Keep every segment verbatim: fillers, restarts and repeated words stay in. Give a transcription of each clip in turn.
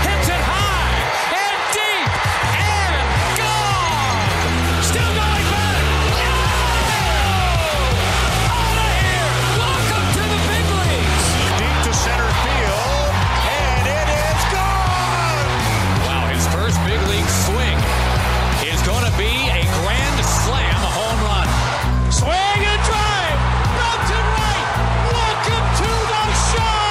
hits it high and deep and gone. Still going back. Yeah! Out of here. Welcome to the big leagues. Deep to center field, and it is gone. Wow, his first big league swing is going to be a grand slam, a home run. Swing and drive. Run to right. Welcome to the show.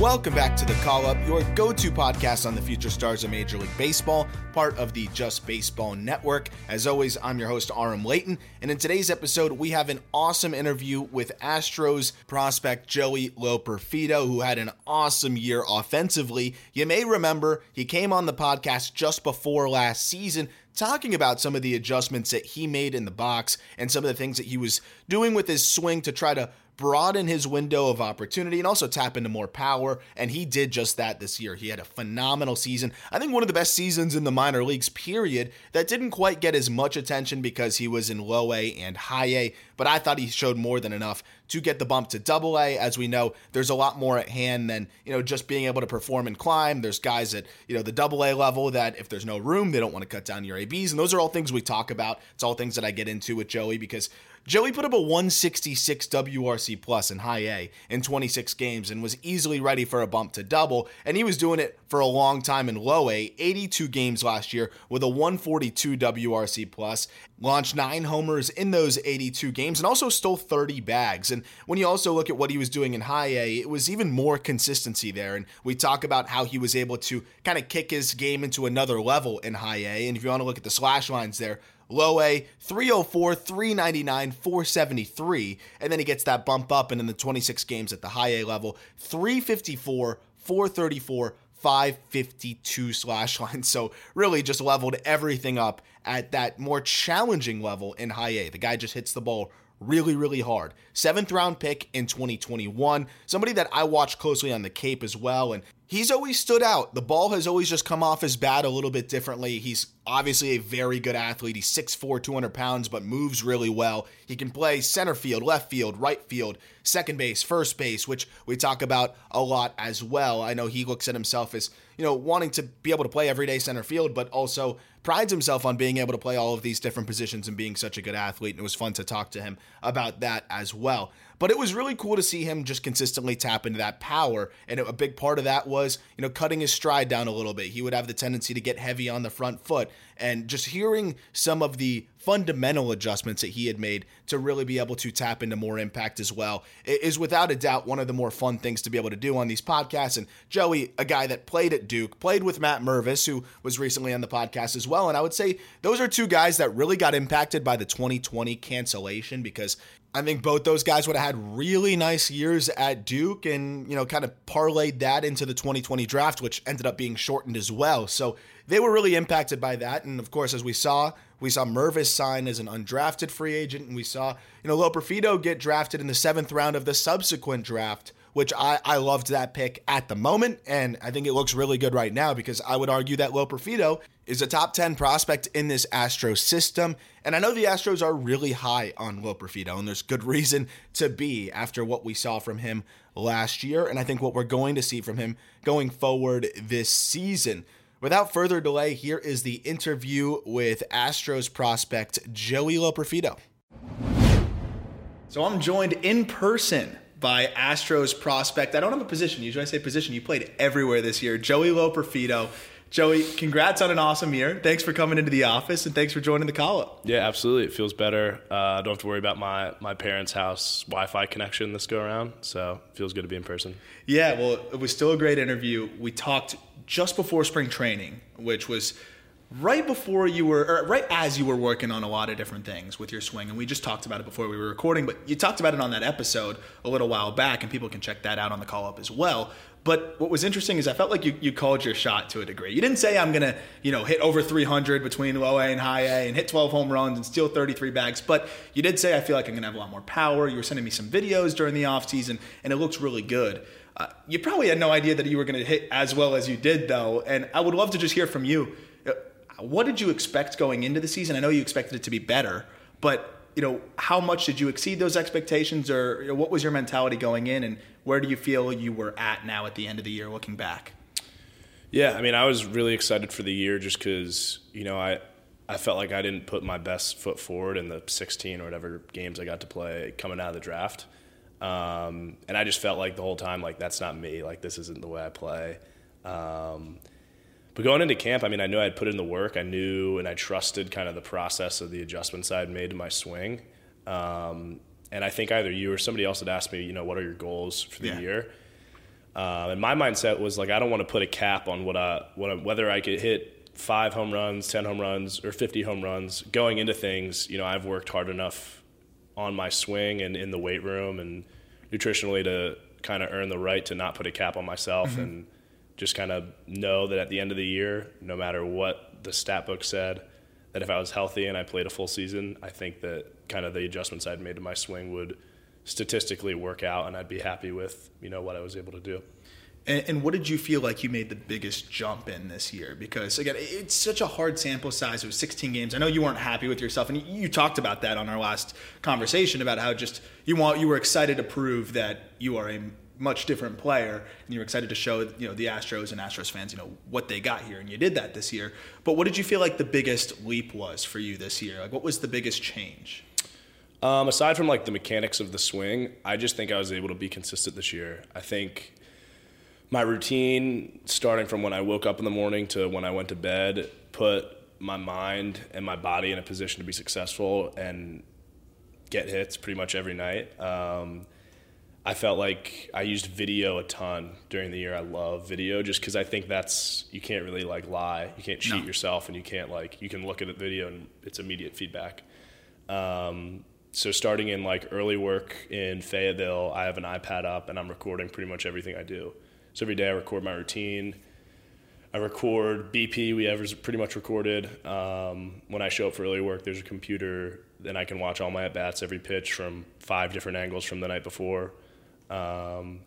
Welcome back to The Call Up, your go-to podcast on the future stars of Major League Baseball, part of the Just Baseball Network. As always, I'm your host, R M Layton, and in today's episode, we have an awesome interview with Astros prospect Joey Loperfido, who had an awesome year offensively. You may remember he came on the podcast just before last season, talking about some of the adjustments that he made in the box and some of the things that he was doing with his swing to try to broaden his window of opportunity and also tap into more power, and he did just that this year. He had a phenomenal season. I think one of the best seasons in the minor leagues, period, that didn't quite get as much attention because he was in low A and high A, but I thought he showed more than enough to get the bump to double A. As we know, there's a lot more at hand than, you know, just being able to perform and climb. There's guys at, you know, the double A level that if there's no room, they don't want to cut down your A Bs, and those are all things we talk about. It's all things that I get into with Joey because Joey put up a one sixty-six W R C plus in high A in twenty-six games and was easily ready for a bump to double, and he was doing it for a long time in low A, eighty-two games last year with a one forty-two W R C plus, launched nine homers in those eighty-two games and also stole thirty bags. And when you also look at what he was doing in high A, it was even more consistency there, and we talk about how he was able to kind of kick his game into another level in high A. And if you want to look at the slash lines there, low A, three oh four, three ninety-nine, four seventy-three, and then he gets that bump up, and in the twenty-six games at the high A level, three fifty-four, four thirty-four, five fifty-two slash line. So really just leveled everything up at that more challenging level in high A. The guy just hits the ball really, really hard. Seventh round pick in twenty twenty-one, somebody that I watched closely on the Cape as well, and he's always stood out. The ball has always just come off his bat a little bit differently. He's obviously a very good athlete. He's six four, two hundred pounds, but moves really well. He can play center field, left field, right field, second base, first base, which we talk about a lot as well. I know he looks at himself as, you know, wanting to be able to play everyday center field, but also prides himself on being able to play all of these different positions and being such a good athlete. And it was fun to talk to him about that as well. But it was really cool to see him just consistently tap into that power. And it, a big part of that was, you know, cutting his stride down a little bit. He would have the tendency to get heavy on the front foot, and just hearing some of the fundamental adjustments that he had made to really be able to tap into more impact as well is without a doubt one of the more fun things to be able to do on these podcasts. And Joey, a guy that played at Duke, played with Matt Mervis, who was recently on the podcast as well. And I would say those are two guys that really got impacted by the twenty twenty cancellation, because I think both those guys would have had really nice years at Duke and, you know, kind of parlayed that into the twenty twenty draft, which ended up being shortened as well. So they were really impacted by that. And of course, as we saw, we saw Mervis sign as an undrafted free agent, and we saw, you know, Loperfido get drafted in the seventh round of the subsequent draft, which I, I loved that pick at the moment. And I think it looks really good right now, because I would argue that Loperfido is a top ten prospect in this Astros system. And I know the Astros are really high on Loperfido, and there's good reason to be after what we saw from him last year, and I think what we're going to see from him going forward this season. Without further delay, here is the interview with Astros prospect Joey Loperfido. So I'm joined in person by Astros prospect. I don't have a position. Usually I say position. You played everywhere this year. Joey Loperfido. Joey, congrats on an awesome year. Thanks for coming into the office, and thanks for joining The Call Up. Yeah, absolutely. It feels better. Uh, I don't have to worry about my, my parents' house Wi-Fi connection this go around, so it feels good to be in person. Yeah, well, it was still a great interview. We talked just before spring training, which was right before you were, or right as you were working on a lot of different things with your swing, and we just talked about it before we were recording, but you talked about it on that episode a little while back, and people can check that out on the call up as well. But what was interesting is I felt like you, you called your shot to a degree. You didn't say I'm going to, you know, hit over three hundred between low A and high A and hit twelve home runs and steal thirty-three bags. But you did say I feel like I'm going to have a lot more power. You were sending me some videos during the offseason, and it looks really good. Uh, you probably had no idea that you were going to hit as well as you did, though. And I would love to just hear from you. What did you expect going into the season? I know you expected it to be better, but you know, how much did you exceed those expectations, or you know, what was your mentality going in, and where do you feel you were at now at the end of the year looking back? Yeah, I mean, I was really excited for the year just because, you know, I I felt like I didn't put my best foot forward in the sixteen or whatever games I got to play coming out of the draft. Um, and I just felt like the whole time, like, that's not me. Like, this isn't the way I play. Um, but going into camp, I mean, I knew I had put in the work. I knew and I trusted kind of the process of the adjustments I had made to my swing. Um, and I think either you or somebody else had asked me, you know, what are your goals for the yeah. year? Um, and my mindset was, like, I don't want to put a cap on what I, what I, whether I could hit five home runs, ten home runs, or fifty home runs. Going into things, you know, I've worked hard enough on my swing and in the weight room and nutritionally to kind of earn the right to not put a cap on myself mm-hmm. and just kind of know that at the end of the year, no matter what the stat book said, that if I was healthy and I played a full season, I think that kind of the adjustments I'd made to my swing would statistically work out, and I'd be happy with, you know, what I was able to do. And, and what did you feel like you made the biggest jump in this year? Because, again, it's such a hard sample size. It was sixteen games. I know you weren't happy with yourself, and you talked about that on our last conversation about how just you want you were excited to prove that you are a much different player, and you were excited to show, you know, the Astros and Astros fans, you know, what they got here, and you did that this year. But what did you feel like the biggest leap was for you this year? Like, what was the biggest change? Um, aside from, like, the mechanics of the swing, I just think I was able to be consistent this year. I think my routine, starting from when I woke up in the morning to when I went to bed, put my mind and my body in a position to be successful and get hits pretty much every night. Um, I felt like I used video a ton during the year. I love video just because I think that's, you can't really, like, lie. You can't cheat no. yourself, and you can't, like, you can look at a video and it's immediate feedback. Um, so starting in, like, early work in Fayetteville, I have an iPad up and I'm recording pretty much everything I do. So every day I record my routine. I record B P, we have pretty much recorded. Um, when I show up for early work, there's a computer, and I can watch all my at-bats, every pitch from five different angles from the night before. Um,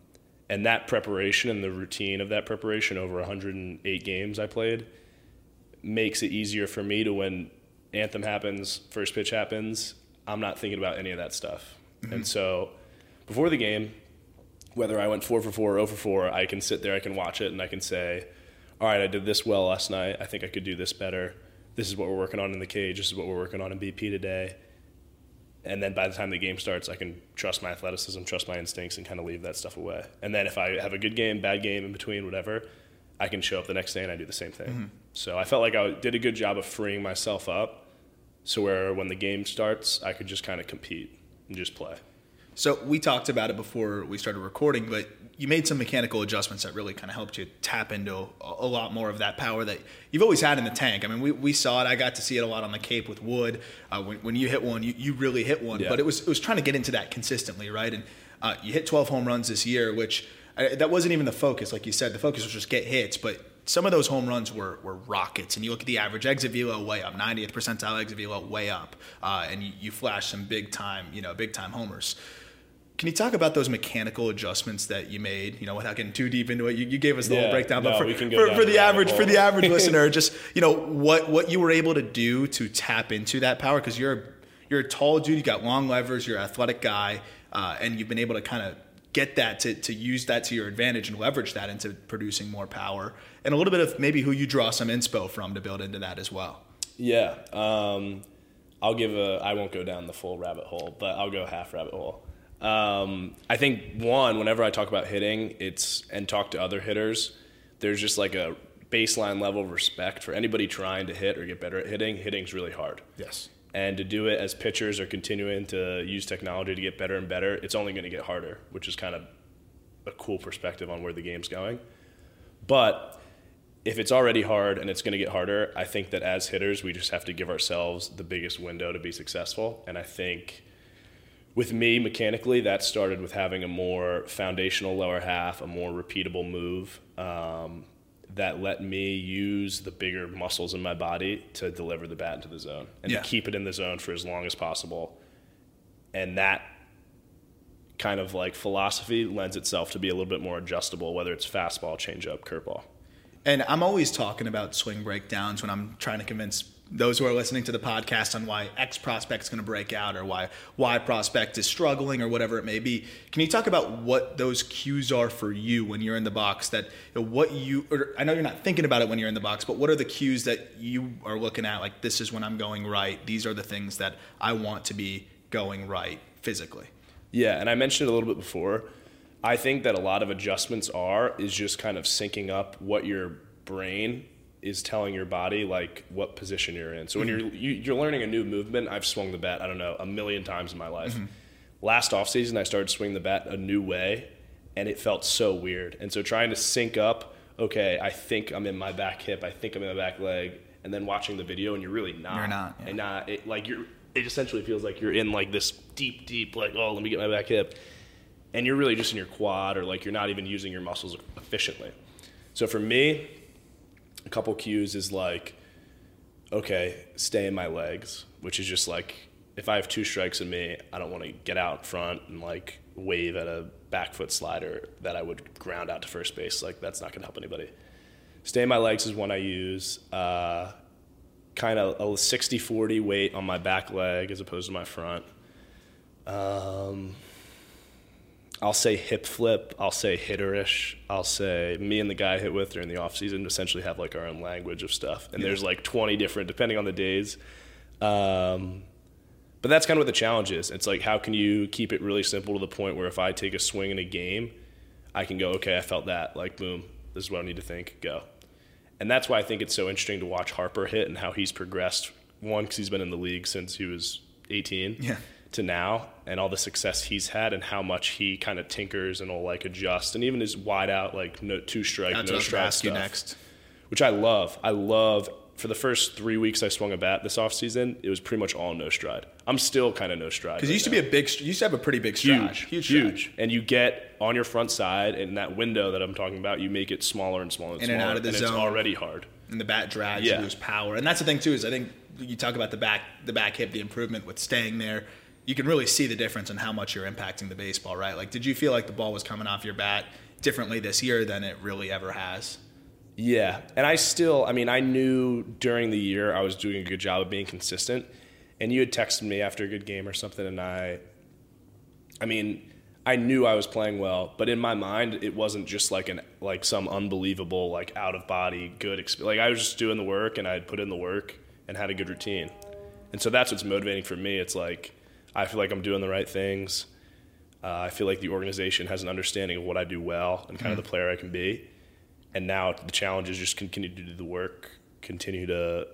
and that preparation and the routine of that preparation over one hundred eight games I played makes it easier for me to, when anthem happens, first pitch happens, I'm not thinking about any of that stuff. Mm-hmm. And so before the game, whether I went four for four or oh for four, I can sit there, I can watch it, and I can say, all right, I did this well last night. I think I could do this better. This is what we're working on in the cage. This is what we're working on in B P today. And then by the time the game starts, I can trust my athleticism, trust my instincts, and kind of leave that stuff away. And then if I have a good game, bad game, in between, whatever, I can show up the next day and I do the same thing. Mm-hmm. So I felt like I did a good job of freeing myself up so where when the game starts, I could just kind of compete and just play. So we talked about it before we started recording, but you made some mechanical adjustments that really kind of helped you tap into a lot more of that power that you've always had in the tank. I mean, we, we saw it. I got to see it a lot on the Cape with Wood. Uh, when, when you hit one, you, you really hit one. Yeah. But it was it was trying to get into that consistently, right? And uh, you hit twelve home runs this year, which uh, that wasn't even the focus. Like you said, the focus was just get hits. But some of those home runs were were rockets. And you look at the average exit velo way up, ninetieth percentile exit velo way up. Uh, and you, you flash some big-time, you know, big-time homers. Can you talk about those mechanical adjustments that you made? You know, without getting too deep into it, you, you gave us the yeah, whole breakdown. But no, for, we can go for, for the average for the average listener, just you know what what you were able to do to tap into that power, because you're you're a tall dude, you got long levers, you're an athletic guy, uh, and you've been able to kind of get that to to use that to your advantage and leverage that into producing more power, and a little bit of maybe who you draw some inspo from to build into that as well. Yeah, um, I'll give a. I won't go down the full rabbit hole, but I'll go half rabbit hole. Um, I think one, whenever I talk about hitting, it's and talk to other hitters, there's just like a baseline level of respect for anybody trying to hit or get better at hitting. Hitting's really hard. Yes. And to do it as pitchers are continuing to use technology to get better and better, it's only going to get harder, which is kind of a cool perspective on where the game's going. But if it's already hard and it's going to get harder, I think that as hitters, we just have to give ourselves the biggest window to be successful. And I think with me mechanically, that started with having a more foundational lower half, a more repeatable move um, that let me use the bigger muscles in my body to deliver the bat into the zone and yeah. to keep it in the zone for as long as possible. And that kind of like philosophy lends itself to be a little bit more adjustable, whether it's fastball, changeup, curveball. And I'm always talking about swing breakdowns when I'm trying to convince those who are listening to the podcast on why X prospect is going to break out or why Y prospect is struggling or whatever it may be. Can you talk about what those cues are for you when you're in the box? That what you, or I know you're not thinking about it when you're in the box, but what are the cues that you are looking at? Like, this is when I'm going right. These are the things that I want to be going right physically. Yeah, and I mentioned it a little bit before. I think that a lot of adjustments are is just kind of syncing up what your brain is telling your body, like what position you're in. So when mm-hmm. you're you, you're learning a new movement, I've swung the bat, I don't know, a million times in my life. Mm-hmm. Last offseason, I started swinging the bat a new way, and it felt so weird. And so trying to sync up, okay, I think I'm in my back hip, I think I'm in my back leg, and then watching the video, and you're really not. You're not. Yeah. And not, it, like you're, it essentially feels like you're in like this deep, deep, like, oh, let me get my back hip. And you're really just in your quad, or like you're not even using your muscles efficiently. So for me, a couple cues is like, okay, stay in my legs, which is just like, if I have two strikes in me, I don't want to get out front and like wave at a back foot slider that I would ground out to first base. Like, that's not going to help anybody. Stay in my legs is one I use. Uh, kind of a sixty forty weight on my back leg as opposed to my front. Um... I'll say hip flip, I'll say hitterish, I'll say me and the guy I hit with during the offseason essentially have like our own language of stuff. And yeah. there's like twenty different, depending on the days. Um, but that's kind of what the challenge is. It's like, how can you keep it really simple to the point where if I take a swing in a game, I can go, okay, I felt that, like, boom, this is what I need to think, go. And that's why I think it's so interesting to watch Harper hit and how he's progressed. One, because he's been in the league since he was eighteen. Yeah. to now, and all the success he's had and how much he kind of tinkers and will like adjust, and even his wide out, like no two strike, That's no strike stuff, next. Which I love. I love for the first three weeks I swung a bat this off season, it was pretty much all no stride. I'm still kind of no stride. Cause right you used now. to be a big, you used to have a pretty big stride. Huge, huge, huge. And you get on your front side and that window that I'm talking about, you make it smaller and smaller and in smaller. And out of the and zone. It's already hard. And the bat drags, yeah. you lose power. And that's the thing too, is I think you talk about the back, the back hip, the improvement with staying there. You can really see the difference in how much you're impacting the baseball, right? Like, did you feel like the ball was coming off your bat differently this year than it really ever has? Yeah. And I still, I mean, I knew during the year I was doing a good job of being consistent. And you had texted me after a good game or something, and I, I mean, I knew I was playing well, but in my mind, it wasn't just like an like some unbelievable, like, out-of-body good experience. Like, I was just doing the work, and I had put in the work and had a good routine. And so that's what's motivating for me. It's like, I feel like I'm doing the right things. Uh, I feel like the organization has an understanding of what I do well and kind mm-hmm. of the player I can be. And now the challenge is just continue to do the work, continue to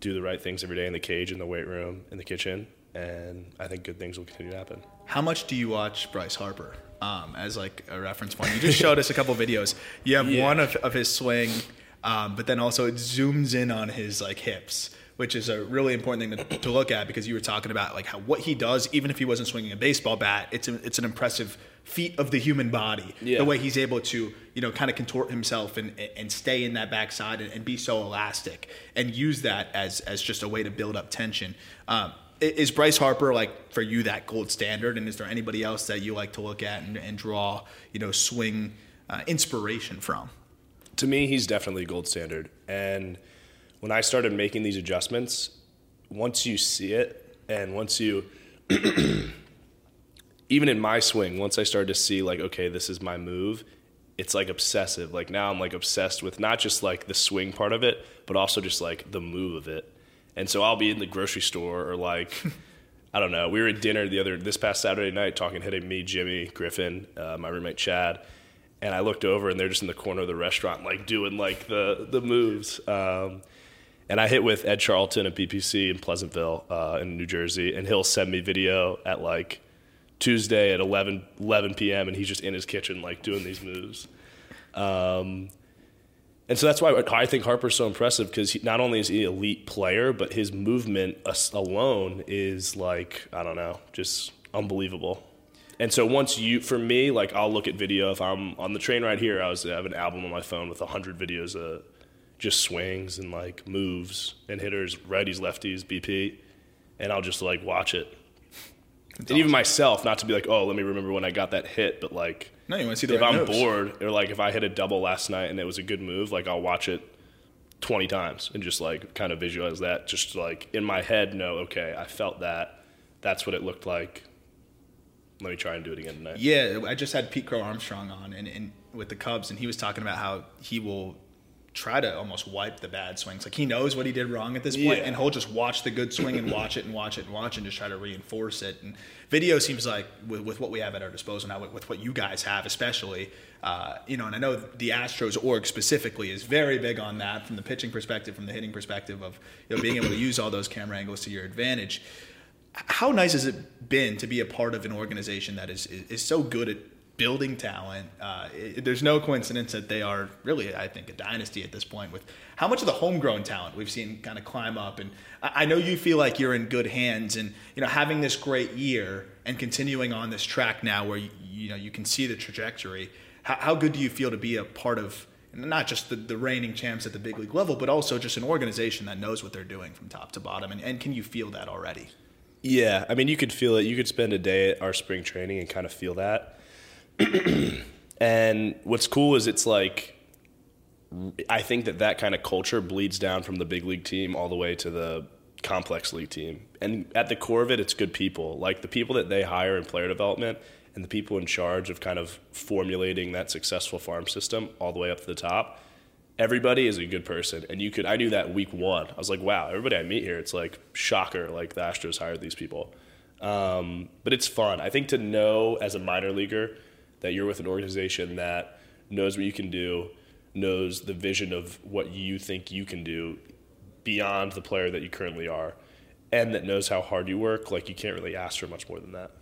do the right things every day in the cage, in the weight room, in the kitchen. And I think good things will continue to happen. How much do you watch Bryce Harper um, as like a reference point? You just showed us a couple videos. You have yeah. one of, of his swing, um, but then also it zooms in on his like hips, which is a really important thing to, to look at, because you were talking about like how what he does, even if he wasn't swinging a baseball bat, it's a, it's an impressive feat of the human body. Yeah. The way he's able to, you know, kind of contort himself and and stay in that backside and, and be so elastic and use that as as just a way to build up tension. Um, is Bryce Harper like for you that gold standard, and is there anybody else that you like to look at and, and draw, you know, swing uh, inspiration from? To me, he's definitely gold standard. And when I started making these adjustments, once you see it, and once you, even in my swing, once I started to see like, okay, this is my move, it's like obsessive. Like now I'm like obsessed with not just like the swing part of it, but also just like the move of it. And so I'll be in the grocery store or like, I don't know, we were at dinner the other, this past Saturday night talking, hitting me, Jimmy Griffin, uh, my roommate Chad, and I looked over and they're just in the corner of the restaurant, like doing like the, the moves. Um, And I hit with Ed Charlton at B P C in Pleasantville uh, in New Jersey, and he'll send me video at like Tuesday at eleven p.m. and he's just in his kitchen like doing these moves. Um, And so that's why I think Harper's so impressive, because not only is he an elite player, but his movement alone is, like, I don't know, just unbelievable. And so once you, for me, like, I'll look at video. If I'm on the train right here, I, was, I have an album on my phone with one hundred videos of just swings and, like, moves and hitters, righties, lefties, B P, and I'll just, like, watch it. That's and awesome. Even myself, not to be like, oh, let me remember when I got that hit, but, like, no, you want to see the if right I'm moves. Bored, or, like, if I hit a double last night and it was a good move, like, I'll watch it twenty times and just, like, kind of visualize that. Just, like, in my head, no, okay, I felt that. That's what it looked like. Let me try and do it again tonight. Yeah, I just had Pete Crow Armstrong on and, and with the Cubs, and he was talking about how he will try to almost wipe the bad swings. Like, he knows what he did wrong at this point, yeah. and he'll just watch the good swing and watch it and watch it and watch it and just try to reinforce it. And video seems like, with, with what we have at our disposal now, with, with what you guys have especially, uh, you know, and I know the Astros org specifically is very big on that from the pitching perspective, from the hitting perspective of, you know, being able to use all those camera angles to your advantage. How nice has it been to be a part of an organization that is is, is so good at building talent? Uh, it, there's no coincidence that they are really, I think, a dynasty at this point with how much of the homegrown talent we've seen kind of climb up. And I, I know you feel like you're in good hands, and, you know, having this great year and continuing on this track now where, you, you know, you can see the trajectory. How, how good do you feel to be a part of not just the, the reigning champs at the big league level, but also just an organization that knows what they're doing from top to bottom? And, and can you feel that already? Yeah, I mean, you could feel it. You could spend a day at our spring training and kind of feel that. And what's cool is it's like, I think that that kind of culture bleeds down from the big league team all the way to the complex league team. And at the core of it, it's good people. Like, the people that they hire in player development and the people in charge of kind of formulating that successful farm system all the way up to the top, everybody is a good person. And you could, I knew that week one. I was like, wow, everybody I meet here, it's like, shocker, like, the Astros hired these people. Um, but it's fun. I think to know as a minor leaguer that you're with an organization that knows what you can do, knows the vision of what you think you can do beyond the player that you currently are, and that knows how hard you work, like, you can't really ask for much more than that.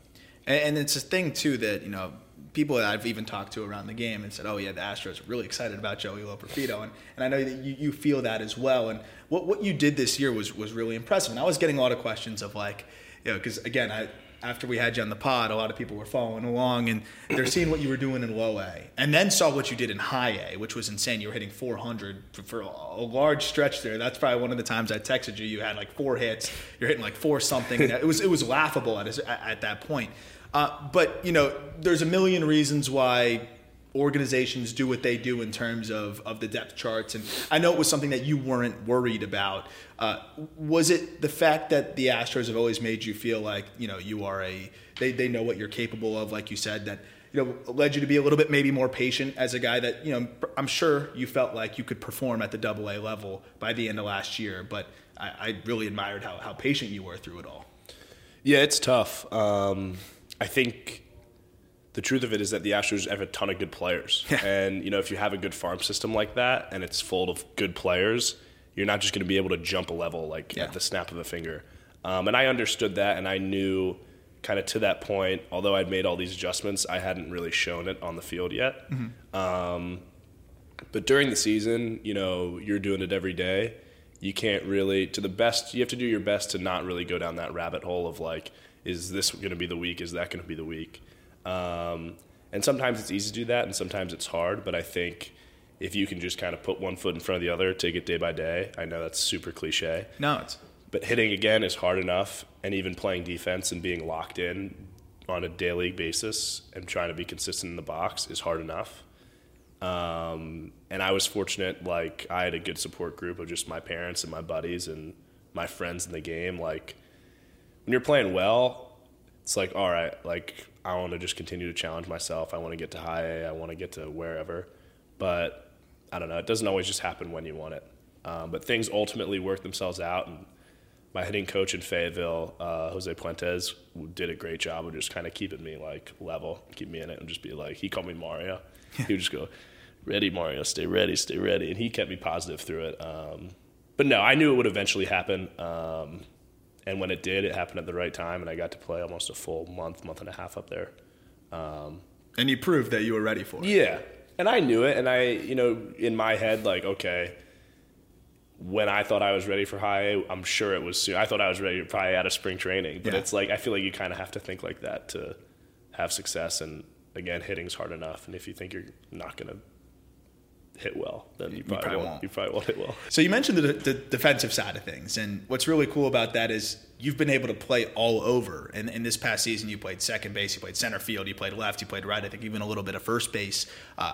And it's a thing, too, that, you know, people that I've even talked to around the game and said, oh, yeah, the Astros are really excited about Joey Loperfido. And, and I know that you, you feel that as well. And what, what you did this year was, was really impressive. And I was getting a lot of questions of, like, you know, because, again, I, after we had you on the pod, a lot of people were following along. And they're seeing what you were doing in low A. And then saw what you did in high A, which was insane. You were hitting four hundred for, for a large stretch there. That's probably one of the times I texted you. You had, like, four hits. You're hitting, like, four something. It was, it was laughable at, at that point. Uh, but, you know, there's a million reasons why organizations do what they do in terms of, of the depth charts. And I know it was something that you weren't worried about. Uh, was it the fact that the Astros have always made you feel like, you know, you are a they, – they know what you're capable of, like you said, that, you know, led you to be a little bit maybe more patient as a guy that, you know, I'm sure you felt like you could perform at the double A level by the end of last year. But I, I really admired how, how patient you were through it all. Yeah, it's tough. Um I think the truth of it is that the Astros have a ton of good players. And, you know, if you have a good farm system like that and it's full of good players, you're not just going to be able to jump a level, like, yeah. at the snap of a finger. Um, and I understood that, and I knew kind of to that point, although I'd made all these adjustments, I hadn't really shown it on the field yet. Mm-hmm. Um, but during the season, you know, you're doing it every day. You can't really – to the best – you have to do your best to not really go down that rabbit hole of, like, is this going to be the week? Is that going to be the week? Um, and sometimes it's easy to do that, and sometimes it's hard. But I think if you can just kind of put one foot in front of the other, take it day by day. I know that's super cliche. No, it's. But hitting again is hard enough, and even playing defense and being locked in on a daily basis and trying to be consistent in the box is hard enough. Um, and I was fortunate, like, I had a good support group of just my parents and my buddies and my friends in the game, like. When you're playing well, it's like, all right, like, I want to just continue to challenge myself. I want to get to high A. I want to get to wherever. But I don't know. It doesn't always just happen when you want it. Um, but things ultimately work themselves out. And my hitting coach in Fayetteville, uh, Jose Puentes, did a great job of just kind of keeping me, like, level, keep me in it, and just be like, he called me Mario. He would just go, ready, Mario, stay ready, stay ready. And he kept me positive through it. Um, but, no, I knew it would eventually happen. Um And when it did, it happened at the right time, and I got to play almost a full month, month and a half up there. Um, and you proved that you were ready for it. Yeah. And I knew it, and I, you know, in my head, like, okay, when I thought I was ready for high A, I'm sure it was soon. I thought I was ready probably out of spring training. But yeah. it's like, I feel like you kind of have to think like that to have success. And, again, hitting's hard enough. And if you think you're not going to hit well, then you, you probably, probably won't, won't. You probably won't hit well. So you mentioned the, the defensive side of things. And what's really cool about that is you've been able to play all over. And in this past season, you played second base, you played center field, you played left, you played right, I think even a little bit of first base. Uh,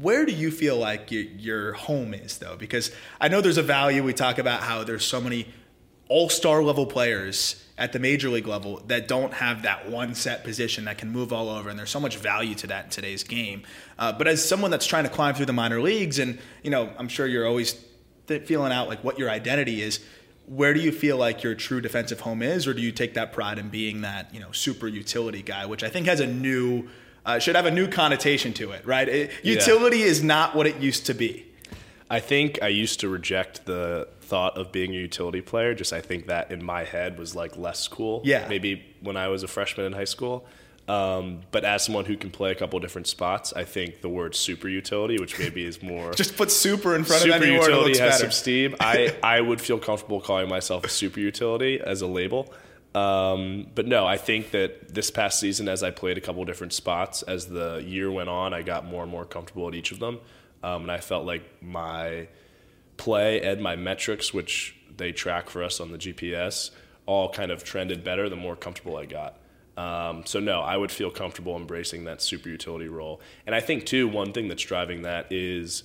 Where do you feel like your, your home is, though? Because I know there's a value. We talk about how there's so many all-star level players at the major league level that don't have that one set position that can move all over, and there's so much value to that in today's game. Uh, but as someone that's trying to climb through the minor leagues, and you know, I'm sure you're always th- feeling out like what your identity is. Where do you feel like your true defensive home is, or do you take that pride in being that, you know, super utility guy, which I think has a new. Uh, should have a new connotation to it, right? It, utility yeah. is not what it used to be. I think I used to reject the thought of being a utility player. Just I think that in my head was like less cool. Yeah. Maybe when I was a freshman in high school. Um, but as someone who can play a couple different spots, I think the word super utility, which maybe is more... Just put super in front super of any word. Super utility has better. Some steam. I, I would feel comfortable calling myself a super utility as a label. Um, but no, I think that this past season, as I played a couple different spots, as the year went on, I got more and more comfortable at each of them. Um, and I felt like my play and my metrics, which they track for us on the G P S, all kind of trended better the more comfortable I got. Um, so no, I would feel comfortable embracing that super utility role. And I think too, one thing that's driving that is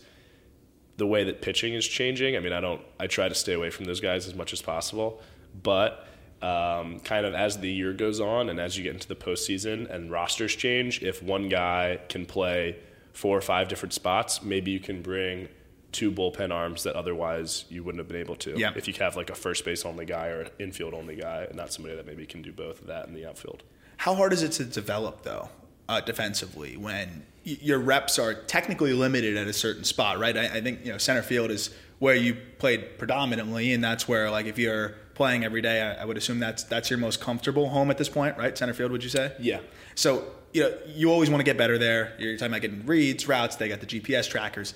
the way that pitching is changing. I mean, I don't, I try to stay away from those guys as much as possible, but Um, kind of as the year goes on and as you get into the postseason and rosters change, if one guy can play four or five different spots, maybe you can bring two bullpen arms that otherwise you wouldn't have been able to. Yeah. If you have like a first base only guy or an infield only guy and not somebody that maybe can do both of that in the outfield. How hard is it to develop though, uh, defensively when your reps are technically limited at a certain spot, right? I, I think, you know, center field is where you played predominantly, and that's where, like, if you're playing every day, I, I would assume that's that's your most comfortable home at this point, right? Center field, would you say? Yeah. So, you know, you always want to get better there. You're talking about getting reads, routes. They got the G P S trackers.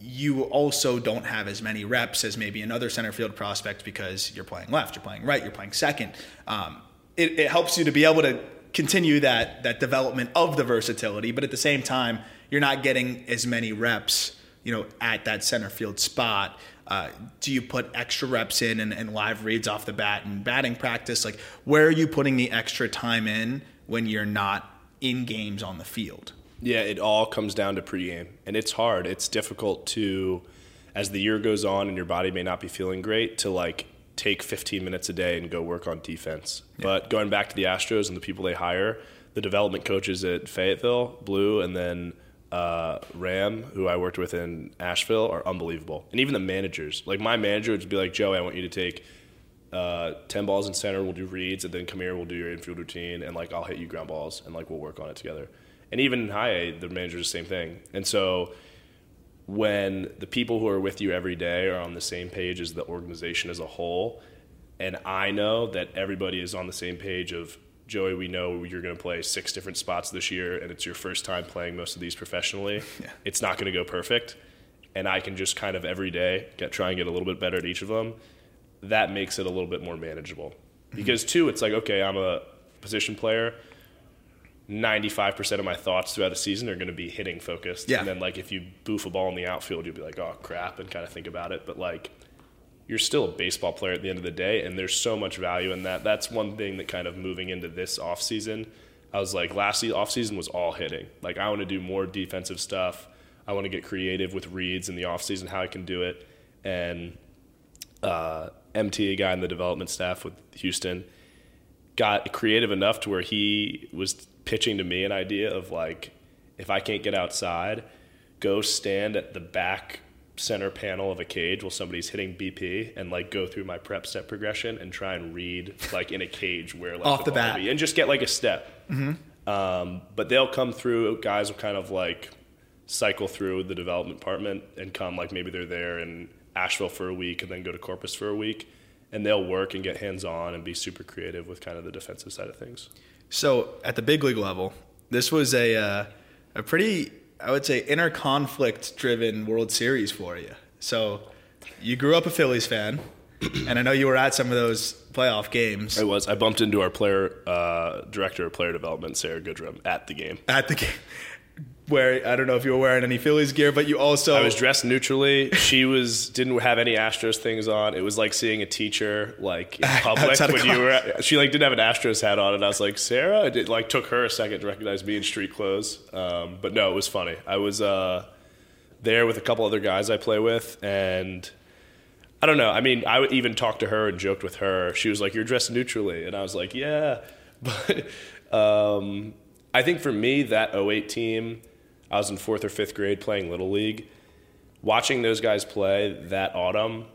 You also don't have as many reps as maybe another center field prospect because you're playing left, you're playing right, you're playing second. Um, it, it helps you to be able to continue that that development of the versatility, but at the same time, you're not getting as many reps, you know, at that center field spot. Uh, do you put extra reps in and, and live reads off the bat and batting practice? Like, where are you putting the extra time in when you're not in games on the field? Yeah, it all comes down to pregame. And it's hard. It's difficult to, as the year goes on and your body may not be feeling great, to like take fifteen minutes a day and go work on defense. Yeah. But going back to the Astros and the people they hire, the development coaches at Fayetteville, Blue, and then Uh, Ram, who I worked with in Asheville, are unbelievable. And even the managers. Like, my manager would be like, Joey, I want you to take uh, ten balls in center, we'll do reads, and then come here, we'll do your infield routine, and, like, I'll hit you ground balls, and, like, we'll work on it together. And even in high A, the manager is the same thing. And so when the people who are with you every day are on the same page as the organization as a whole, and I know that everybody is on the same page of, Joey, we know you're going to play six different spots this year, and it's your first time playing most of these professionally. Yeah. It's not going to go perfect. And I can just kind of every day get, try and get a little bit better at each of them. That makes it a little bit more manageable. Mm-hmm. Because, too, it's like, okay, I'm a position player. ninety-five percent of my thoughts throughout a season are going to be hitting focused. Yeah. And then, like, if you boof a ball in the outfield, you'll be like, oh, crap, and kind of think about it. But, like, you're still a baseball player at the end of the day, and there's so much value in that. That's one thing that kind of moving into this offseason, I was like, last offseason was all hitting. Like, I want to do more defensive stuff. I want to get creative with reads in the offseason, how I can do it. And uh, M T, a guy in the development staff with Houston, got creative enough to where he was pitching to me an idea of, like, if I can't get outside, go stand at the back center panel of a cage while somebody's hitting B P and, like, go through my prep step progression and try and read, like, in a cage where, like, off the, the bat, and just get, like, a step. Mm-hmm. Um, but they'll come through. Guys will kind of, like, cycle through the development department and come, like, maybe they're there in Asheville for a week and then go to Corpus for a week, and they'll work and get hands on and be super creative with kind of the defensive side of things. So at the big league level, this was a uh, a pretty I would say, inner conflict-driven World Series for you. So you grew up a Phillies fan, and I know you were at some of those playoff games. I was. I bumped into our player uh, director of player development, Sarah Goodrum, at the game. At the game. Where, I don't know if you were wearing any Phillies gear, but you also... I was dressed neutrally. She was didn't have any Astros things on. It was like seeing a teacher, like, in public. when you were. She, like, didn't have an Astros hat on, and I was like, Sarah? It did, like, took her a second to recognize me in street clothes. Um, but, no, it was funny. I was uh, there with a couple other guys I play with, and... I don't know. I mean, I even talked to her and joked with her. She was like, you're dressed neutrally. And I was like, yeah. But um, I think for me, that oh eight team, I was in fourth or fifth grade playing Little League. Watching those guys play that autumn,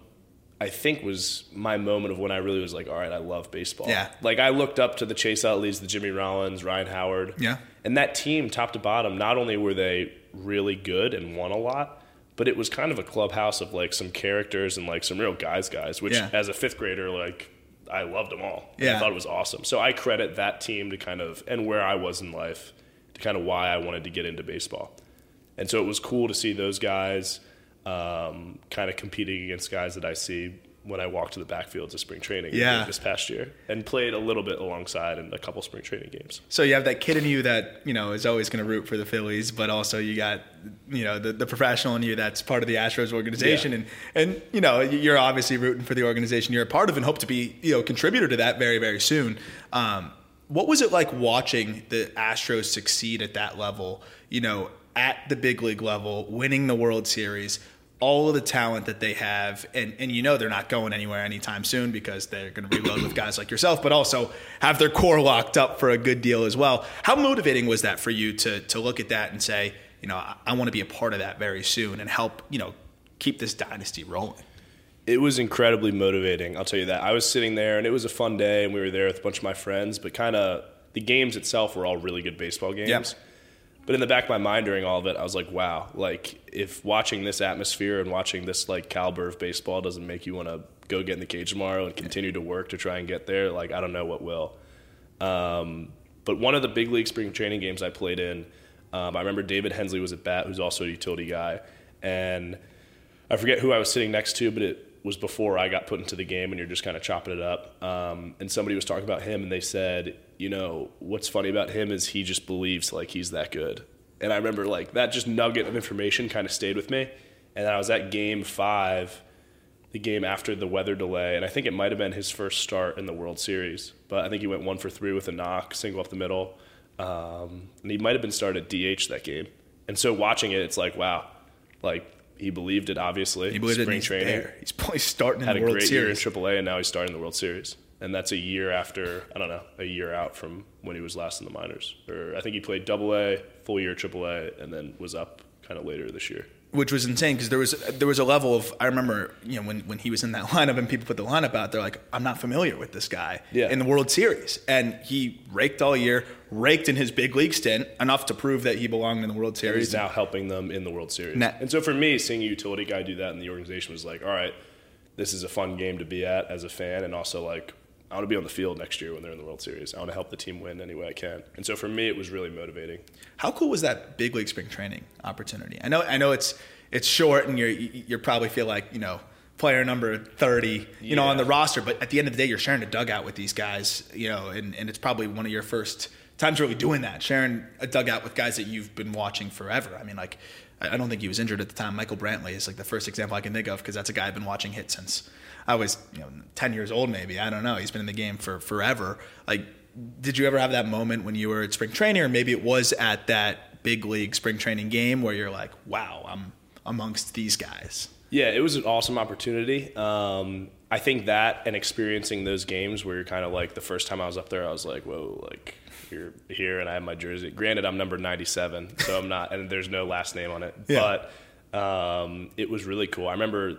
I think was my moment of when I really was like, all right, I love baseball. Yeah. Like, I looked up to the Chase Utleys, the Jimmy Rollins, Ryan Howard. Yeah. And that team, top to bottom, not only were they really good and won a lot, but it was kind of a clubhouse of, like, some characters and, like, some real guys guys, which, yeah. as a fifth grader, like, I loved them all. Yeah. I thought it was awesome. So I credit that team to kind of, and where I was in life, to kind of why I wanted to get into baseball. And so it was cool to see those guys um, kind of competing against guys that I see when I walked to the backfields of spring training yeah. this past year, and played a little bit alongside in a couple spring training games. So you have that kid in you that, you know, is always going to root for the Phillies, but also you got, you know, the, the professional in you that's part of the Astros organization. Yeah. And, and, you know, you're obviously rooting for the organization you're a part of and hope to be, you know, contributor to that very, very soon. Um, what was it like watching the Astros succeed at that level, you know, at the big league level, winning the World Series, all of the talent that they have, and, and you know they're not going anywhere anytime soon because they're going to reload with guys like yourself, but also have their core locked up for a good deal as well. How motivating was that for you to to look at that and say, you know, I, I want to be a part of that very soon and help, you know, keep this dynasty rolling? It was incredibly motivating, I'll tell you that. I was sitting there, and it was a fun day, and we were there with a bunch of my friends, but kind of the games itself were all really good baseball games. Yep. But in the back of my mind during all of it, I was like, wow, like, if watching this atmosphere and watching this, like, caliber of baseball doesn't make you want to go get in the cage tomorrow and continue to work to try and get there, like, I don't know what will. Um, but one of the big league spring training games I played in, um, I remember David Hensley was at bat, who's also a utility guy. And I forget who I was sitting next to, but it was before I got put into the game, and you're just kind of chopping it up. Um, and somebody was talking about him, and they said, you know, what's funny about him is he just believes, like, he's that good. And I remember, like, that just nugget of information kind of stayed with me. And I was at game five, the game after the weather delay, and I think it might have been his first start in the World Series. But I think he went one for three with a knock, single up the middle. Um, and he might have been started D H that game. And so watching it, it's like, wow, like, he believed it, obviously. He believed it, he's there. He's probably starting in the World Series. Had a great year in triple A, and now he's starting the World Series. And that's a year after, I don't know, a year out from when he was last in the minors. Or I think he played double A, full year triple A, and then was up kind of later this year. Which was insane because there was there was a level of, I remember, you know, when, when he was in that lineup and people put the lineup out, they're like, I'm not familiar with this guy yeah. in the World Series. And he raked all year, raked in his big league stint, enough to prove that he belonged in the World Series. And he's now helping them in the World Series. Nah. And so for me, seeing a utility guy do that in the organization was like, all right, this is a fun game to be at as a fan, and also, like, I want to be on the field next year when they're in the World Series. I want to help the team win any way I can. And so for me, it was really motivating. How cool was that big league spring training opportunity? I know I know it's it's short, and you're, you probably feel like, you know, player number thirty, you yeah. know, on the roster. But at the end of the day, you're sharing a dugout with these guys, you know, and, and it's probably one of your first times really doing that, sharing a dugout with guys that you've been watching forever. I mean, like, I don't think he was injured at the time. Michael Brantley is, like, the first example I can think of because that's a guy I've been watching hit since I was, you know, ten years old maybe. I don't know. He's been in the game for forever. Like, did you ever have that moment when you were at spring training, or maybe it was at that big league spring training game where you're like, wow, I'm amongst these guys? Yeah, it was an awesome opportunity. Um, I think that and experiencing those games where you're kind of like, the first time I was up there, I was like, whoa, like, you're here and I have my jersey. Granted, I'm number ninety-seven, so I'm not, and there's no last name on it. Yeah. But um, it was really cool. I remember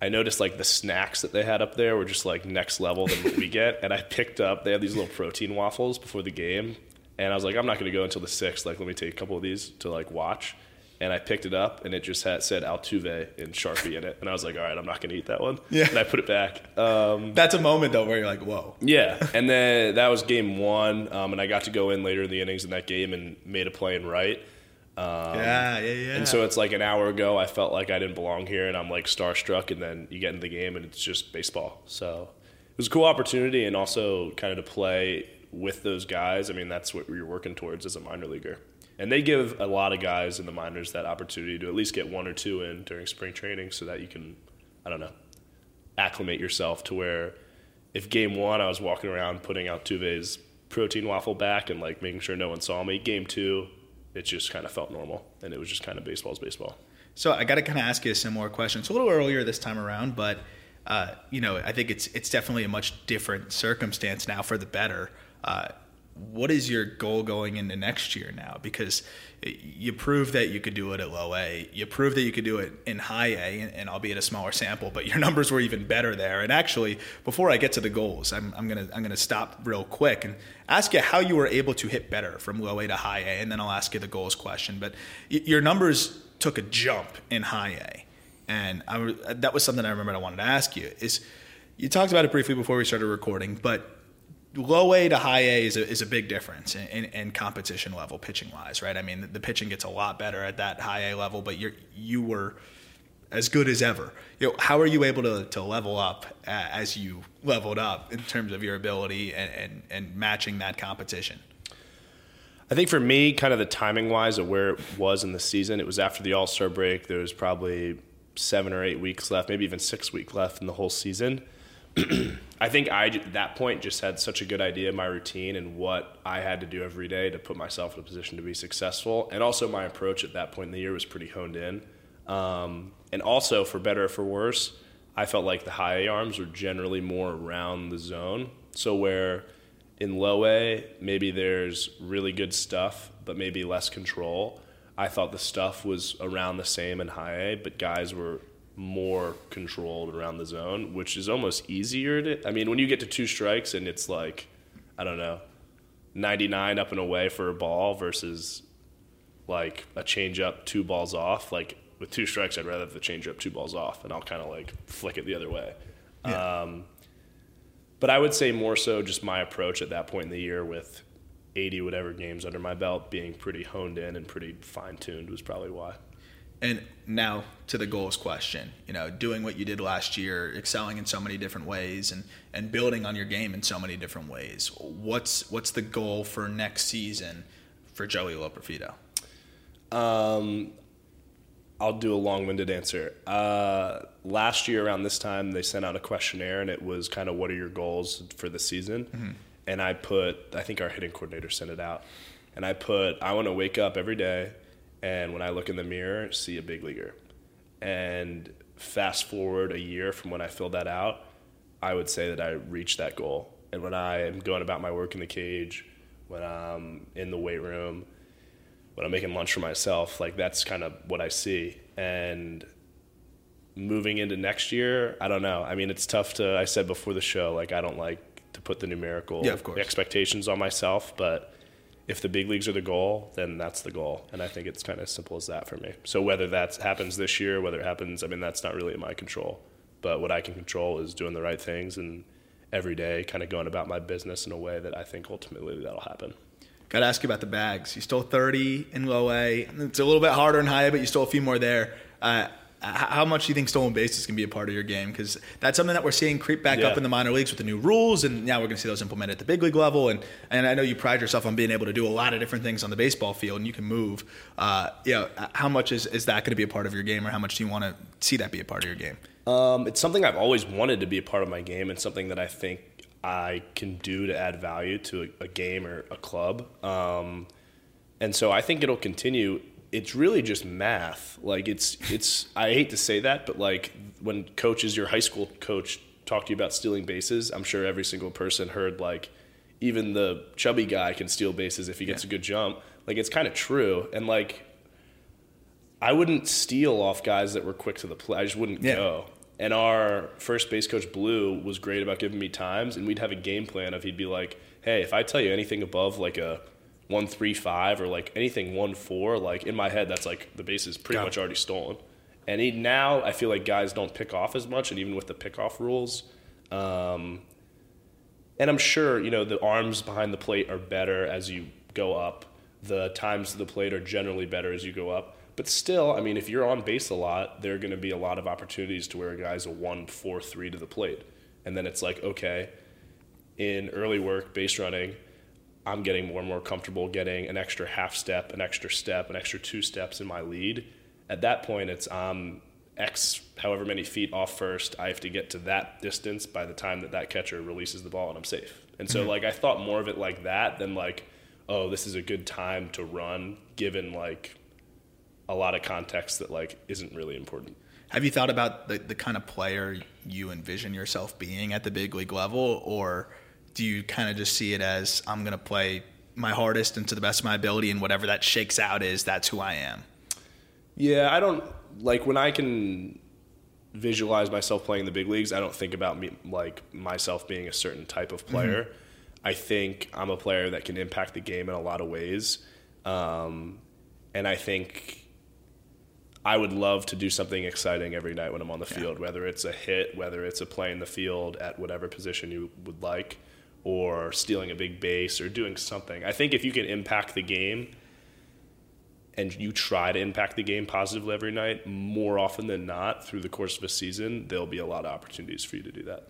I noticed, like, the snacks that they had up there were just, like, next level than what we get. And I picked up, they had these little protein waffles before the game. And I was like, I'm not going to go until the sixth. Like, let me take a couple of these to, like, watch. And I picked it up, and it just had, said Altuve in Sharpie in it. And I was like, all right, I'm not going to eat that one. Yeah. And I put it back. Um, That's a moment, though, where you're like, whoa. Yeah. And then that was game one, um, and I got to go in later in the innings in that game and made a play in right. Um, yeah, yeah, yeah. And so it's like an hour ago, I felt like I didn't belong here, and I'm like starstruck. And then you get into the game, and it's just baseball. So it was a cool opportunity, and also kind of to play with those guys. I mean, that's what you're working towards as a minor leaguer. And they give a lot of guys in the minors that opportunity to at least get one or two in during spring training, so that you can, I don't know, acclimate yourself to where if game one I was walking around putting Altuve's protein waffle back and like making sure no one saw me, game two it just kind of felt normal, and it was just kind of baseball's baseball. So I got to kind of ask you a similar question. It's a little earlier this time around, but uh, you know, I think it's it's definitely a much different circumstance now for the better. Uh, what is your goal going into next year now? Because you proved that you could do it at low A. You proved that you could do it in high A, and, and albeit a smaller sample, but your numbers were even better there. And actually, before I get to the goals, I'm, I'm gonna I'm gonna stop real quick and ask you how you were able to hit better from low A to high A, and then I'll ask you the goals question. But y- your numbers took a jump in high A, and I w- that was something I remembered I wanted to ask you. Is you talked about it briefly before we started recording, but low A to high A is a, is a big difference in, in, in competition level pitching wise, right? I mean, the, the pitching gets a lot better at that high A level, but you're, you were as good as ever. You know, how are you able to, to level up as you leveled up in terms of your ability and, and, and matching that competition? I think for me, kind of the timing wise of where it was in the season, it was after the All-Star break. There was probably seven or eight weeks left, maybe even six weeks left in the whole season. I think I, at that point, just had such a good idea of my routine and what I had to do every day to put myself in a position to be successful. And also my approach at that point in the year was pretty honed in. Um, and also, for better or for worse, I felt like the high A arms were generally more around the zone. So where in low A, maybe there's really good stuff, but maybe less control. I thought the stuff was around the same in high A, but guys were more controlled around the zone, which is almost easier to, I mean, when you get to two strikes and it's like, I don't know, ninety-nine up and away for a ball versus like a change up two balls off, like with two strikes, I'd rather have the change up two balls off and I'll kind of like flick it the other way. Yeah. Um, but I would say more so just my approach at that point in the year with eighty whatever games under my belt being pretty honed in and pretty fine tuned was probably why. And now to the goals question, you know, doing what you did last year, excelling in so many different ways and, and building on your game in so many different ways. What's what's the goal for next season for Joey Loperfido? Um, I'll do a long-winded answer. Uh, last year around this time, they sent out a questionnaire, and it was kind of what are your goals for the season? Mm-hmm. And I put, I think our hitting coordinator sent it out, and I put, I want to wake up every day and when I look in the mirror, see a big leaguer. And fast forward a year from when I filled that out, I would say that I reached that goal. And when I am going about my work in the cage, when I'm in the weight room, when I'm making lunch for myself, like that's kind of what I see. And moving into next year, I don't know. I mean, it's tough to, I said before the show, like I don't like to put the numerical yeah, of course. expectations on myself, but if the big leagues are the goal, then that's the goal. And I think it's kind of as simple as that for me. So whether that happens this year, whether it happens, I mean, that's not really in my control. But what I can control is doing the right things and every day kind of going about my business in a way that I think ultimately that'll happen. Got to ask you about the bags. You stole thirty in low A. It's a little bit harder in high A, but you stole a few more there. Uh, How much do you think stolen bases can be a part of your game? Because that's something that we're seeing creep back yeah. up in the minor leagues with the new rules, and now we're going to see those implemented at the big league level. And and I know you pride yourself on being able to do a lot of different things on the baseball field, and you can move. Uh, you know, how much is, is that going to be a part of your game, or how much do you want to see that be a part of your game? Um, it's something I've always wanted to be a part of my game, and something that I think I can do to add value to a, a game or a club. Um, and so I think it'll continue. It's really just math. Like it's, it's, I hate to say that, but like when coaches, your high school coach talk to you about stealing bases, I'm sure every single person heard like even the chubby guy can steal bases if he gets yeah. a good jump. Like it's kind of true. And like, I wouldn't steal off guys that were quick to the plate. I just wouldn't yeah. go. And our first base coach Blue was great about giving me times, and we'd have a game plan of, he'd be like, hey, if I tell you anything above like a one three five or like anything one four, like in my head that's like the base is pretty Got much it. already stolen. And he, now I feel like guys don't pick off as much, and even with the pickoff rules, um, and I'm sure you know the arms behind the plate are better as you go up. the times to the plate are generally better as you go up. But still, I mean, if you're on base a lot, there are going to be a lot of opportunities to where a guy's a one four three to the plate. And then it's like, okay, in early work, base running, I'm getting more and more comfortable getting an extra half step, an extra step, an extra two steps in my lead. At that point, it's um, X however many feet off first. I have to get to that distance by the time that that catcher releases the ball and I'm safe. And so, mm-hmm. like, I thought more of it like that than like, oh, this is a good time to run, given, like, a lot of context that, like, isn't really important. Have you thought about the, the kind of player you envision yourself being at the big league level, or do you kind of just see it as I'm going to play my hardest and to the best of my ability, and whatever that shakes out is, that's who I am? Yeah, I don't – like, when I can visualize myself playing the big leagues, I don't think about, me like, myself being a certain type of player. Mm-hmm. I think I'm a player that can impact the game in a lot of ways. Um, and I think – I would love to do something exciting every night when I'm on the field, yeah. whether it's a hit, whether it's a play in the field at whatever position you would like, or stealing a big base, or doing something. I think if you can impact the game and you try to impact the game positively every night, more often than not through the course of a season, there'll be a lot of opportunities for you to do that.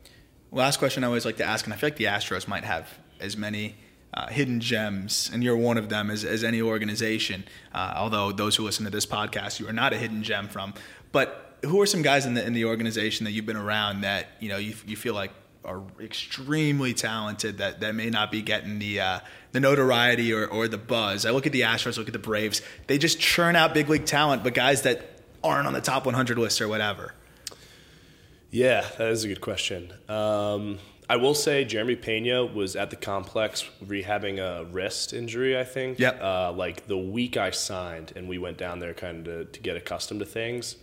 Last question I always like to ask, and I feel like the Astros might have as many Uh, hidden gems, and you're one of them as, as any organization, uh, although those who listen to this podcast, you are not a hidden gem from. But who are some guys in the in the organization that you've been around that you know you, you feel like are extremely talented that, that may not be getting the uh, the notoriety or, or the buzz? I look at the Astros, look at the Braves. They just churn out big league talent, but guys that aren't on the top one hundred list or whatever. Yeah, that is a good question. Um I will say Jeremy Pena was at the complex rehabbing a wrist injury, I think. Yep. Uh, like the week I signed, and we went down there kind of to, to get accustomed to things.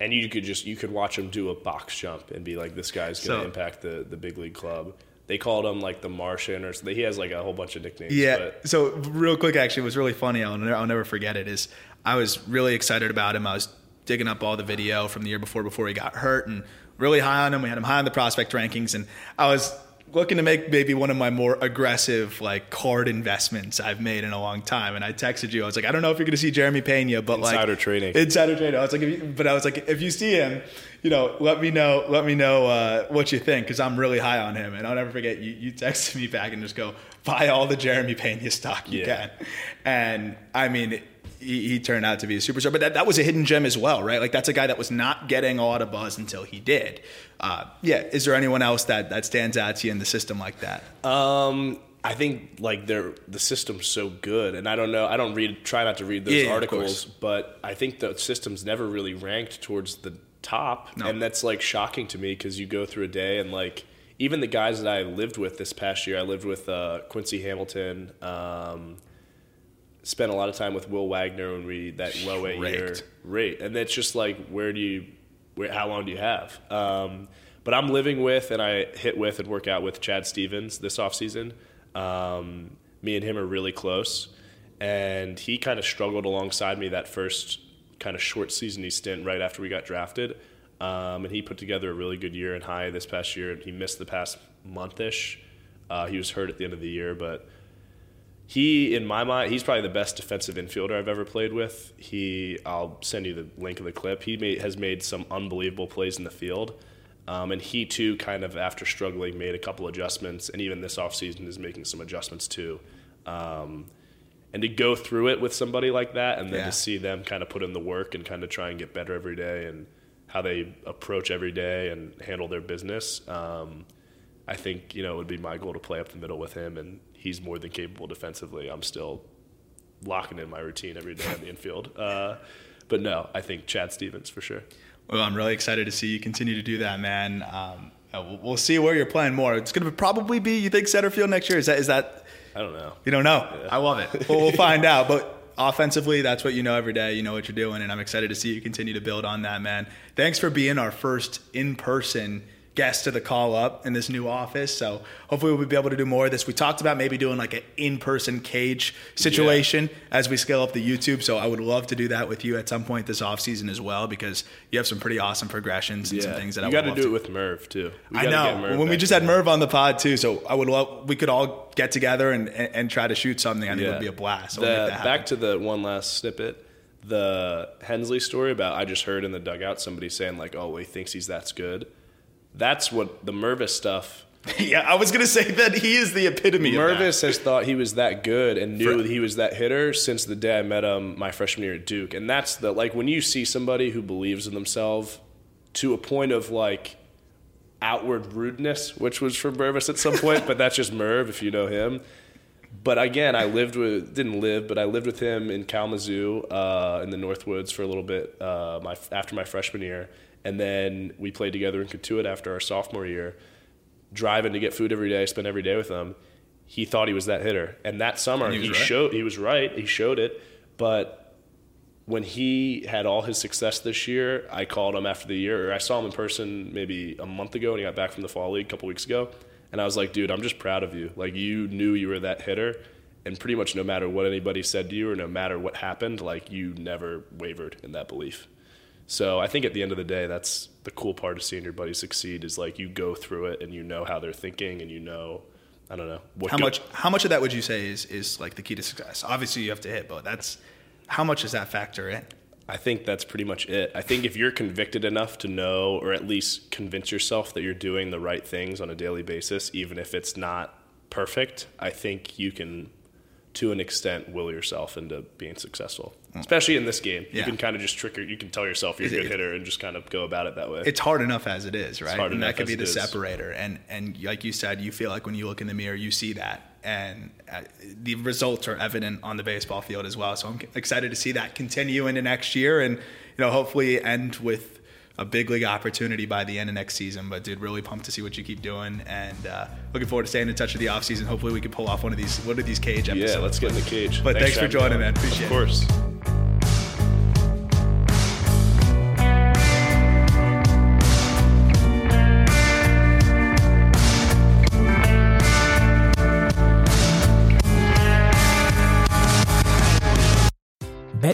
And you could just you could watch him do a box jump and be like, this guy's going to so, impact the, the big league club. They called him like the Martian, or he has like a whole bunch of nicknames. Yeah. But. So real quick, actually, it was really funny. I'll never, I'll never forget it. Is I was really excited about him. I was digging up all the video from the year before before he got hurt, and really high on him. We had him high on the prospect rankings, and I was looking to make maybe one of my more aggressive like card investments I've made in a long time. And I texted you. I was like, I don't know if you're going to see Jeremy Pena, but like insider trading, insider trading. I was like, if you, but I was like, if you see him, you know, let me know, let me know uh, what you think, because I'm really high on him. And I'll never forget you. You texted me back and just go buy all the Jeremy Pena stock you yeah. can. And I mean. He, he turned out to be a superstar, but that, that was a hidden gem as well, right? Like that's a guy that was not getting a lot of buzz until he did. Uh, yeah. Is there anyone else that, that stands out to you in the system like that? Um, I think like they're, the system's so good, and I don't know, I don't read, try not to read those yeah, articles, but I think the system's never really ranked towards the top. No. And that's like shocking to me, 'cause you go through a day and like, even the guys that I lived with this past year, I lived with uh, Quincy Hamilton, um, spent a lot of time with Will Wagner when we that low eight year rate, and that's just like where do you, where how long do you have? Um, but I'm living with and I hit with and work out with Chad Stevens this off season. Um, me and him are really close, and he kind of struggled alongside me that first kind of short season-y stint right after we got drafted, um, and he put together a really good year in high this past year. He missed the past month-ish. Uh, he was hurt at the end of the year, but. He, in my mind, he's probably the best defensive infielder I've ever played with. He, I'll send you the link of the clip. He made, has made some unbelievable plays in the field. Um, and he, too, kind of after struggling, made a couple adjustments. And even this offseason is making some adjustments, too. Um, and to go through it with somebody like that, and then yeah. to see them kind of put in the work and kind of try and get better every day and how they approach every day and handle their business, um, I think, you know, it would be my goal to play up the middle with him, and he's more than capable defensively. I'm still locking in my routine every day in the infield. Uh, but no, I think Chad Stevens for sure. Well, I'm really excited to see you continue to do that, man. Um, we'll, we'll see where you're playing more. It's going to probably be, you think, center field next year? Is that? Is that? I don't know. You don't know? Yeah. I love it. Well, we'll find out. But offensively, that's what you know every day. You know what you're doing, and I'm excited to see you continue to build on that, man. Thanks for being our first in-person guest to the Call Up in this new office. So hopefully we'll be able to do more of this. We talked about maybe doing like an in-person cage situation yeah. as we scale up the YouTube. So I would love to do that with you at some point this offseason as well, because you have some pretty awesome progressions and yeah. some things that you I would love to do. You got to do it with Merv too. We I know. Get Merv when we just had that. Merv on the pod too. So I would love, we could all get together and, and, and try to shoot something. I think yeah. it would be a blast. So the, we'll that back to the one last snippet. The Hensley story about I just heard in the dugout somebody saying like, oh, well, he thinks he's that's good. That's what the Mervis stuff. yeah, I was going to say that he is the epitome Mervis of that. Mervis has thought he was that good and knew For- he was that hitter since the day I met him my freshman year at Duke. And that's the, like, when you see somebody who believes in themselves to a point of, like, outward rudeness, which was for Mervis at some point, but that's just Merv if you know him. But again, I lived with, didn't live, but I lived with him in Kalamazoo uh, in the Northwoods for a little bit uh, my, after my freshman year. And then we played together in Katuit after our sophomore year, driving to get food every day, spend every day with him. He thought he was that hitter. And that summer, and he, he right. showed he was right. He showed it. But when he had all his success this year, I called him after the year. Or I saw him in person maybe a month ago when he got back from the fall league a couple weeks ago. And I was like, dude, I'm just proud of you. Like, you knew you were that hitter. And pretty much no matter what anybody said to you or no matter what happened, like, you never wavered in that belief. So I think at the end of the day, that's the cool part of seeing your buddy succeed is, like, you go through it and you know how they're thinking and you know, I don't know. What how, go- much, how much of that would you say is, is, like, the key to success? Obviously, you have to hit, but that's – how much does that factor in? I think that's pretty much it. I think if you're convicted enough to know or at least convince yourself that you're doing the right things on a daily basis, even if it's not perfect, I think you can, to an extent, will yourself into being successful. Especially in this game. Yeah. You can kind of just trick – you can tell yourself you're a good hitter and just kind of go about it that way. It's hard enough as it is, right? It's hard and enough that could be the separator. And, and like you said, you feel like when you look in the mirror, you see that. And the results are evident on the baseball field as well. So I'm excited to see that continue into next year and, you know, hopefully end with a big league opportunity by the end of next season. But, dude, really pumped to see what you keep doing. And uh, looking forward to staying in touch with the offseason. Hopefully we can pull off one of these one of these cage episodes. Yeah, let's get in the cage. But thanks, thanks for joining, man. Appreciate it. Of course.